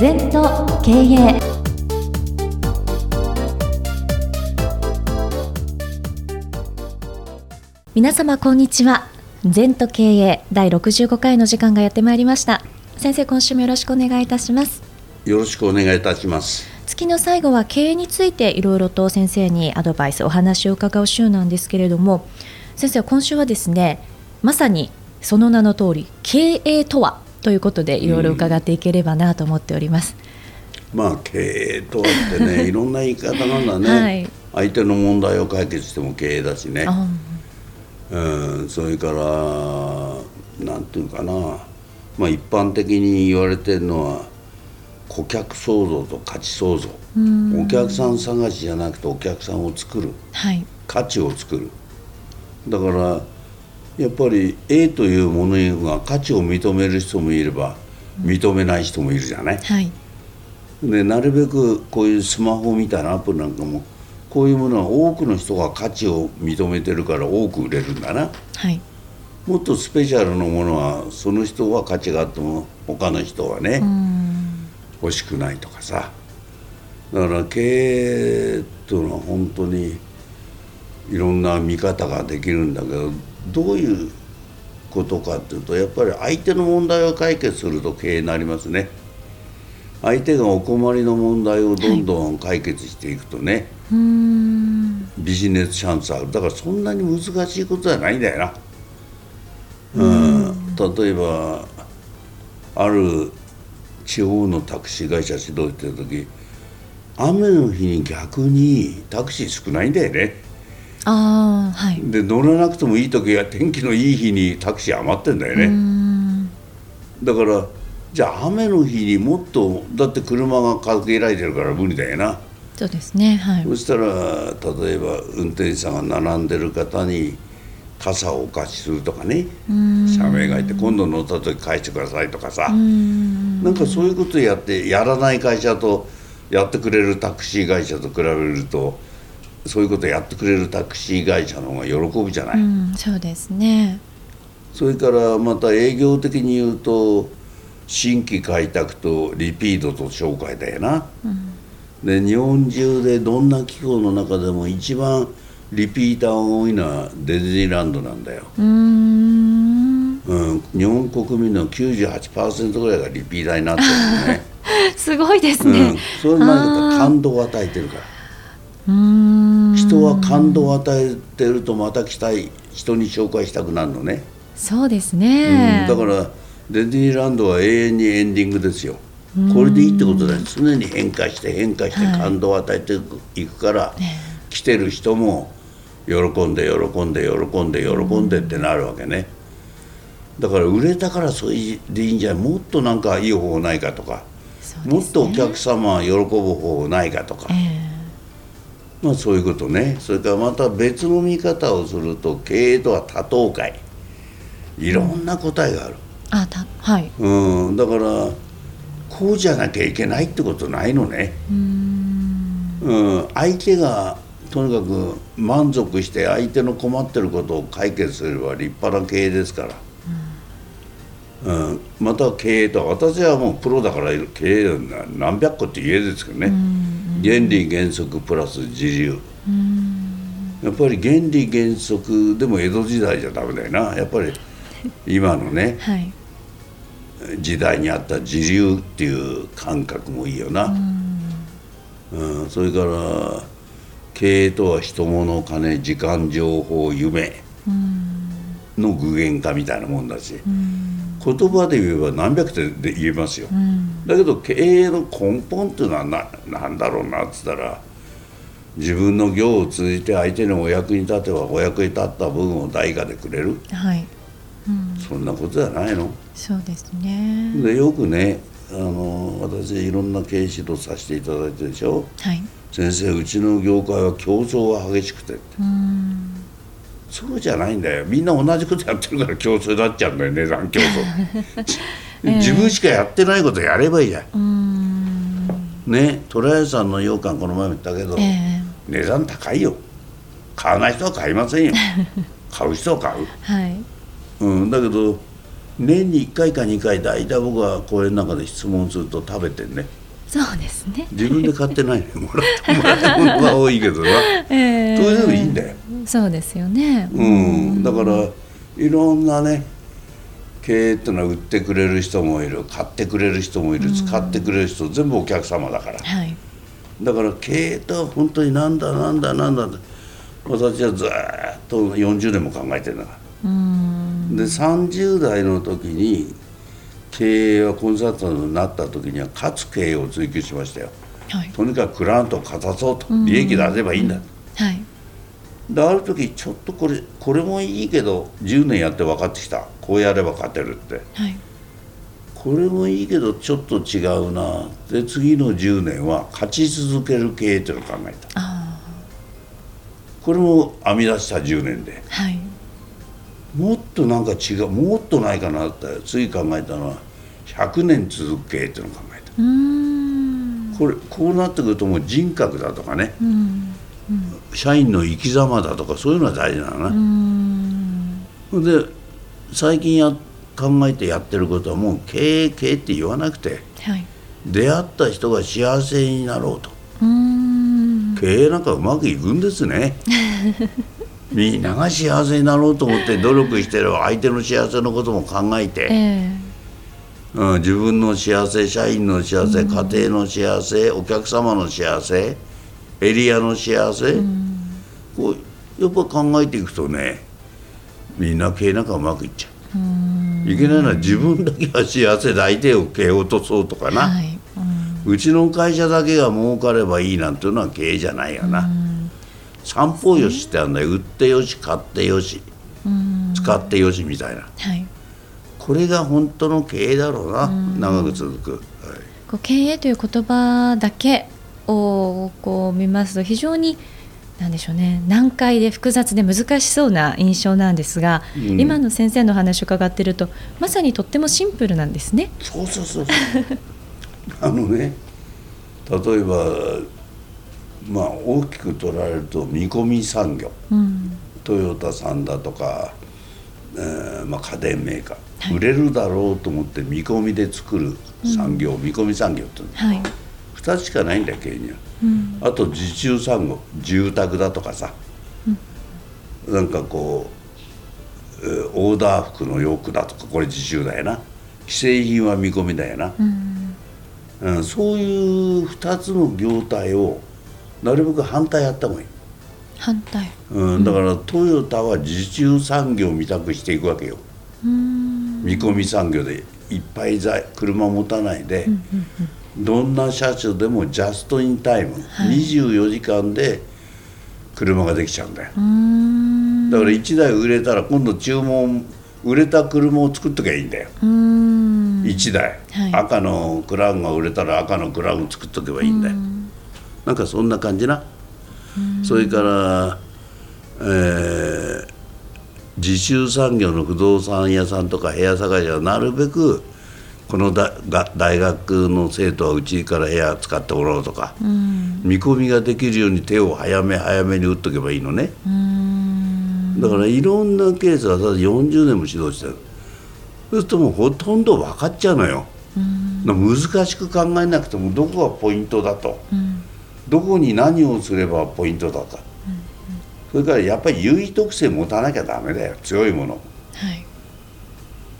禅と経営。皆様こんにちは。禅と経営第65回の時間がやってまいりました。先生、今週もよろしくお願いいたします。よろしくお願いいたします。月の最後は経営についていろいろと先生にアドバイス、お話を伺う週なんですけれども、先生は今週はですね、まさにその名の通り経営とはということでいろいろ伺っていければなと思っております。まあ経営とはってねいろんな言い方なんだね、はい、相手の問題を解決しても経営だしね、それからなんていうかな、一般的に言われてるのは顧客創造と価値創造、お客さん探しじゃなくてお客さんを作る、はい、価値を作る。だからやっぱり A というものが価値を認める人もいれば認めない人もいるじゃない、はい、でなるべくこういうスマホみたいなアプリなんかもこういうものは多くの人が価値を認めてるから多く売れるんだな、はい、もっとスペシャルなものはその人は価値があっても他の人はね欲しくないとかさ。だから経営というのは本当にいろんな見方ができるんだけど、どういうことかというとやっぱり相手の問題を解決すると経営になりますね。相手がお困りの問題をどんどん解決していくとね、ビジネスチャンスある。だからそんなに難しいことじゃないんだよな。例えばある地方のタクシー会社指導してる時、雨の日に逆にタクシー少ないんだよね。で乗らなくてもいい時は天気のいい日にタクシー余ってんだよね。だからじゃあ雨の日にもっと、だって車が限られてるから無理だよな。そうですね、はい、そしたら例えば運転手さんが並んでる方に傘をお貸しするとかね、社名がいて今度乗った時返してくださいとかさ、なんかそういうことやってやらない会社とやってくれるタクシー会社と比べると、そういうことやってくれるタクシー会社の方が喜ぶじゃない、そうですね。それからまた営業的に言うと新規開拓とリピートと紹介だよな、で日本中でどんな機構の中でも一番リピーターが多いのはディズニーランドなんだよ。日本国民の 98% ぐらいがリピーターになってるんだねすごいですね、それはなんか感動を与えてるから。人は感動を与えてるとまた来たい、人に紹介したくなるのね。そうですね、だからディズニーランドは永遠にエンディングですよ。これでいいってことだよ。常に変化して変化して感動を与えていくから、来てる人も喜んで喜んで喜んで喜んでってなるわけね。だから売れたからそれでいいんじゃない、もっとなんかいい方法ないかとか、ね、もっとお客様は喜ぶ方法ないかとか、そういうことね。それからまた別の見方をすると経営とは多頭会、いろんな答えがある、だからこうじゃなきゃいけないってことないのね。相手がとにかく満足して相手の困ってることを解決すれば立派な経営ですから、また経営とは、私はもうプロだから経営何百個って言えですけどね、原理原則プラス自由。やっぱり原理原則でも江戸時代じゃダメだよな。やっぱり今のね、時代にあった自由っていう感覚もいいよな。それから経営とは人物金時間情報夢の具現化みたいなもんだし、言葉で言えば何百点で言えますよ、だけど経営の根本っていうのは何だろうなって言ったら、自分の業を通じて相手のお役に立てばお役に立った分を代価でくれる、そんなことじゃないの。そうですね。でよくね、私いろんな経営指導させていただいてるでしょ、先生うちの業界は競争が激しくてって、そうじゃないんだよ。みんな同じことやってるから競争になっちゃうんだよ、値段競争自分しかやってないことやればいいじゃん。トライさんの羊羹この前も言ったけど、値段高いよ。買わない人は買いませんよ買う人は買う、だけど年に1回か2回大体僕は公演の中で質問すると食べてね。そうですね。自分で買ってないね。もらったものは多いけどな。そういうのいいんだよ。そうですよね。うん、だからいろんなね経営ってのは売ってくれる人もいる、買ってくれる人もいる、使ってくれる人、全部お客様だから、はい、だから経営とは本当になんだって私はずっと40年も考えてるんだから、で30代の時に経営はコンサルタントになった時には勝つ経営を追求しましたよ、はい、とにかくクライアントを勝たそうと、利益出せばいいんだ、はい、である時ちょっとこれもいいけど10年やって分かってきた、こうやれば勝てるって、はい、これもいいけどちょっと違うなで次の10年は勝ち続ける経営というのを考えた。あ、これも編み出した10年で、はい、もっとなんか違う、もっとないかなって次考えたのは100年続く経営というのを考えた。うーん、こうなってくるともう人格だとかね、社員の生き様だとかそういうのは大事なのね。うーん、で最近考えてやってることはもう経営って言わなくて、はい、出会った人が幸せになろうと。うーん、経営なんかうまくいくんですね。みんなが幸せになろうと思って努力してる相手の幸せのことも考えて、自分の幸せ、社員の幸せ、家庭の幸せ、お客様の幸せ、エリアの幸せ、こうやっぱ考えていくとね、みんな経営なんかうまくいっちゃう。いけないのは自分だけは幸せで相手を経営を落とそうとかな、はい、うちの会社だけが儲かればいいなんていうのは経営じゃないよな。三方よしってあるんだよ。売ってよし、買ってよし、使ってよしみたいな、はい、これが本当の経営だろうな。長く続く、はい、こう経営という言葉だけをこう見ますと非常になんでしょうね、難解で複雑で難しそうな印象なんですが、今の先生の話を伺っているとまさにとってもシンプルなんですね。そう例えば、まあ、大きく取られると見込み産業、トヨタさんだとか、まあ、家電メーカー、はい、売れるだろうと思って見込みで作る産業、見込み産業って2つしかないんだ経営には。あと受注産業、住宅だとかさ、なんかこう、オーダー服の洋服だとか、これ受注だよな。既製品は見込みだよな、そういう2つの業態をなるべく反対やった方がいい。反対、だからトヨタは受注産業を見たくしていくわけよ。見込み産業でいっぱい車持たないで、どんな車種でもジャストインタイム、24時間で車ができちゃうんだよ。だから1台売れたら今度注文、売れた車を作っときゃいいんだよ。1台、はい、赤のクラウンが売れたら赤のクラウンを作っとけばいいんだよ。なんかそんな感じな。それから、自習産業の不動産屋さんとか部屋探しはなるべくこの大学の生徒はうちから部屋使ってもらおうとか、見込みができるように手を早めに打っとけばいいのね。だからいろんなケースは40年も指導してる。そうするともうほとんど分かっちゃうのよ。難しく考えなくてもどこがポイントだと、どこに何をすればポイントだと、それからやっぱり優位特性持たなきゃダメだよ。強いもの、はい、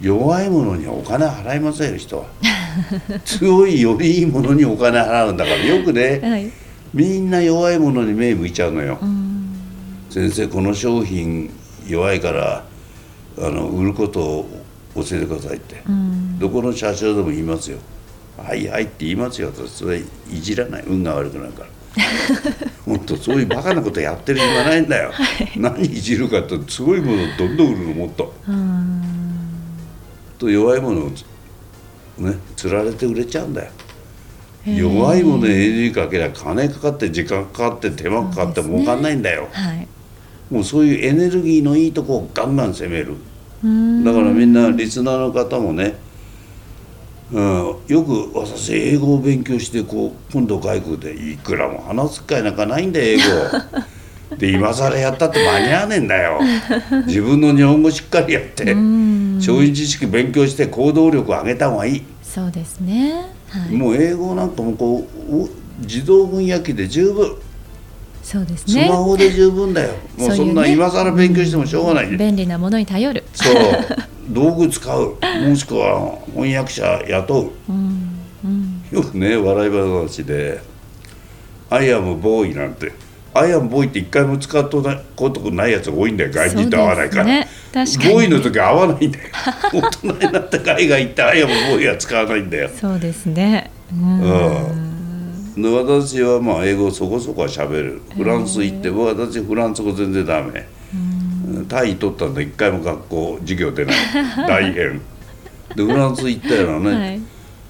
弱いものにはお金払いませんよ人は。強いよりいいものにお金払うんだからよくね、はい、みんな弱いものに目向いちゃうのよ。先生この商品弱いから売ることを教えてくださいって、どこの社長でも言いますよ。はいはいって言いますよと。それいじらない、運が悪くなるから。本当そういうバカなことやってる暇ないんだよ。はい、何いじるかってすごいものをどんどん売るのもっと。弱いものをね釣られて売れちゃうんだよ。弱いものにエネルギーかけりゃ金かかって時間かかって手間かかって儲かんないんだよ。はい、もうそういうエネルギーのいいとこをガンガン攻める。だからみんなリスナーの方もね、よく私英語を勉強してこう今度外国でいくらも話す機会なんかないんだよ英語。で今更やったって間に合わねえんだよ。自分の日本語しっかりやって消費知識勉強して行動力を上げた方がいい。そうですね、はい、もう英語なんかもこう自動翻訳で十分。そうですね、スマホで十分だよ。もうそんな今更勉強してもしょうがない、ね、便利なものに頼る。そう道具使う、もしくは翻訳者雇う、よくね笑い話でアイアムボーイなんて、アイアムボーイって一回も使ったことないやつが多いんだよ、外人と合わないから、ね、確かにボーイの時合わないんだよ大人になった海外行ってアイアムボーイは使わないんだよ。そうですね、で私はまあ英語そこそこは喋る。フランス行って、私フランス語全然ダメ。単位取ったんで一回も学校授業出ない大変でフランス行ったよね、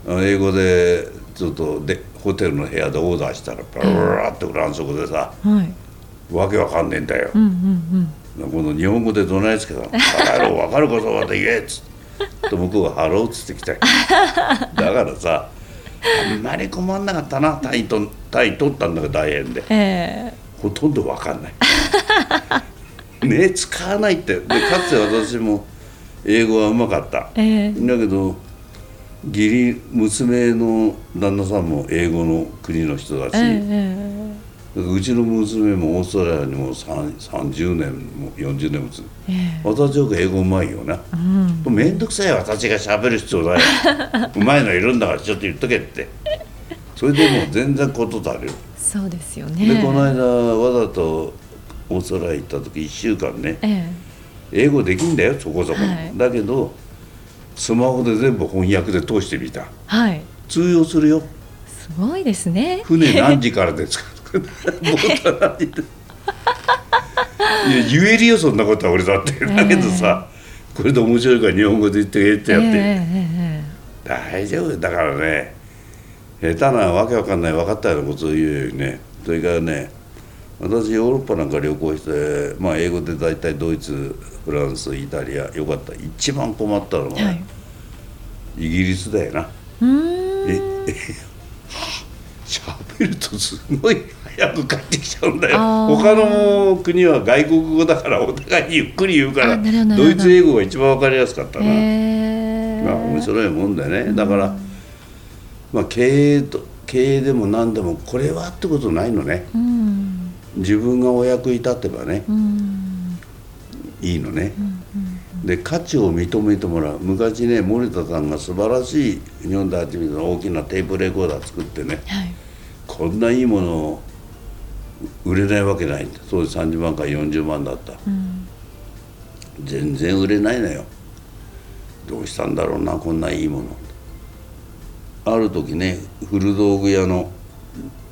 はい、英語でちょっとでホテルの部屋でオーダーしたらパラッとフランス語でさ、はい、わけわかんねえんだよ、この日本語でどないですけど「ハローわかる言葉で言え」っつって向こうが「ハロー」っつってきただからさあんまり困んなかったな。単位取ったんだけど大変で、ほとんど分かんないね、使わないって。でかつて私も英語はうまかった、だけど義理娘の旦那さんも英語の国の人だし、うちの娘もオーストラリアにも30年も40年も住んで、私よく英語うまいよな、めんどくさい私が喋る必要ないうまいのいるんだからちょっと言っとけって。それでもう全然こと足りる。そうですよね。でこの間わざとオーストラリア行った時1週間ね、英語できんだよそこそこ、だけどスマホで全部翻訳で通してみた、通用するよ。すごいですね。船何時からですかいや言えるよそんなことは俺だって、だけどさこれで面白いから日本語で言ってってやって、大丈夫だからね。下手なわけわかんない分かったようなことを言うよりね、それからね私ヨーロッパなんか旅行して、英語で大体ドイツフランスイタリアよかった。一番困ったのは、イギリスだよな。喋るとすごい早く帰ってきちゃうんだよ。他の国は外国語だからお互いにゆっくり言うからドイツ英語が一番分かりやすかったな、面白いもんだよね。だから、経営でも何でもこれはってことないのね、自分がお役に立てばね、いいのね、で価値を認めてもらう。昔ね森田さんが素晴らしい日本で初めての大きなテープレコーダー作ってね、こんないいものを売れないわけないんだ。当時30万から40万だった、全然売れないのよ。どうしたんだろうなこんないいもの。ある時ね古道具屋の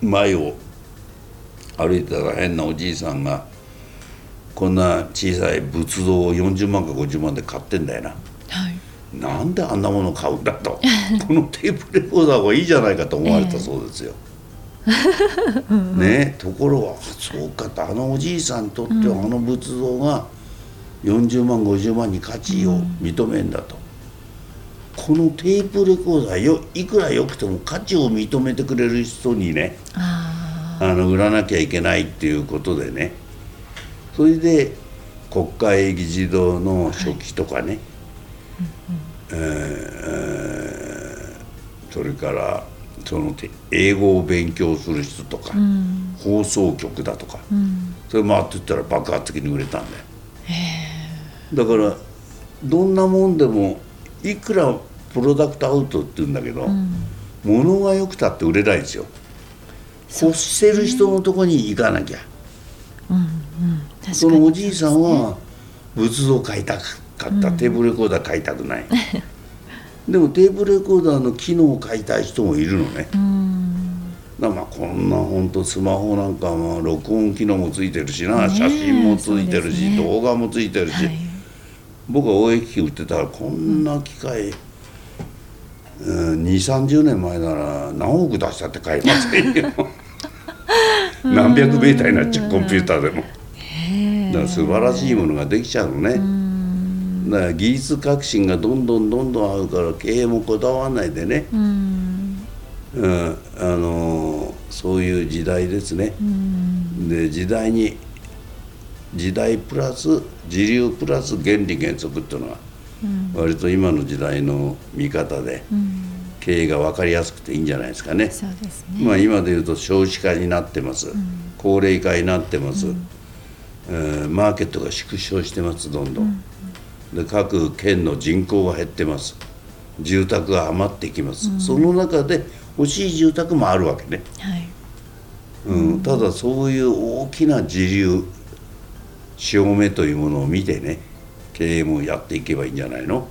前を歩いてたら変なおじいさんがこんな小さい仏像を40万か50万で買ってんだよな、なんであんなもの買うんだとこのテープレコーダーがいいじゃないかと思われたそうですよ、ね、ところはそうかってあのおじいさんにとってはあの仏像が40万50万に価値を認めんだと、このテープレコーダーいくら良くても価値を認めてくれる人にね売らなきゃいけないっていうことでね、それで国会議事堂の書記とかね、それからその英語を勉強する人とか、放送局だとか、それ回っていったら爆発的に売れたんだよ。だからどんなもんでもいくらプロダクトアウトって言うんだけど、物が良くたって売れないんですよ。欲してる人のとこに行かなきゃ。そのおじいさんは仏像買いたかった、テープレコーダー買いたくないでもテープレコーダーの機能を買いたい人もいるのね。だからこんな本当スマホなんかは録音機能もついてるしな、写真もついてるし、動画もついてるし、僕は応援機器売ってたらこんな機械20-30年前なら何億出したって買えませんよ何百ベータになっちゃうコンピューターでも。だから素晴らしいものができちゃうのね。だから技術革新がどんどんあるから経営もこだわらないでね、そういう時代ですね。で時代に時代プラス時流プラス原理原則っていうのは割と今の時代の見方で経営が分かりやすくていいんじゃないですかね。そうですね。まあ今でいうと少子化になってます、高齢化になってます、マーケットが縮小してますどんどん、で各県の人口が減ってます、住宅が余ってきます、その中で欲しい住宅もあるわけね、はいただそういう大きな時流潮目というものを見てね経営もやっていけばいいんじゃないの、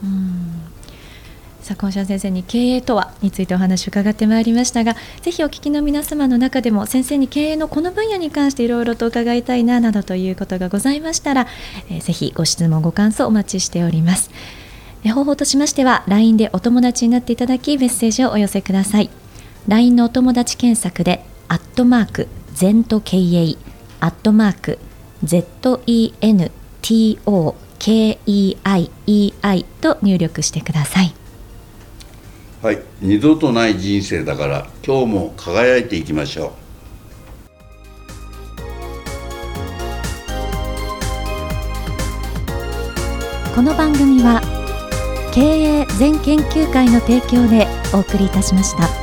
さあ今週先生に経営とはについてお話を伺ってまいりましたが、ぜひお聞きの皆様の中でも先生に経営のこの分野に関していろいろと伺いたいななどということがございましたら、ぜひご質問ご感想お待ちしております。方法としましては LINE でお友達になっていただきメッセージをお寄せください。 LINE のお友達検索でアットマークゼント経営アットマーク ZENTOKEIEI と入力してください。はい、二度とない人生だから今日も輝いていきましょう。この番組は経営全研究会の提供でお送りいたしました。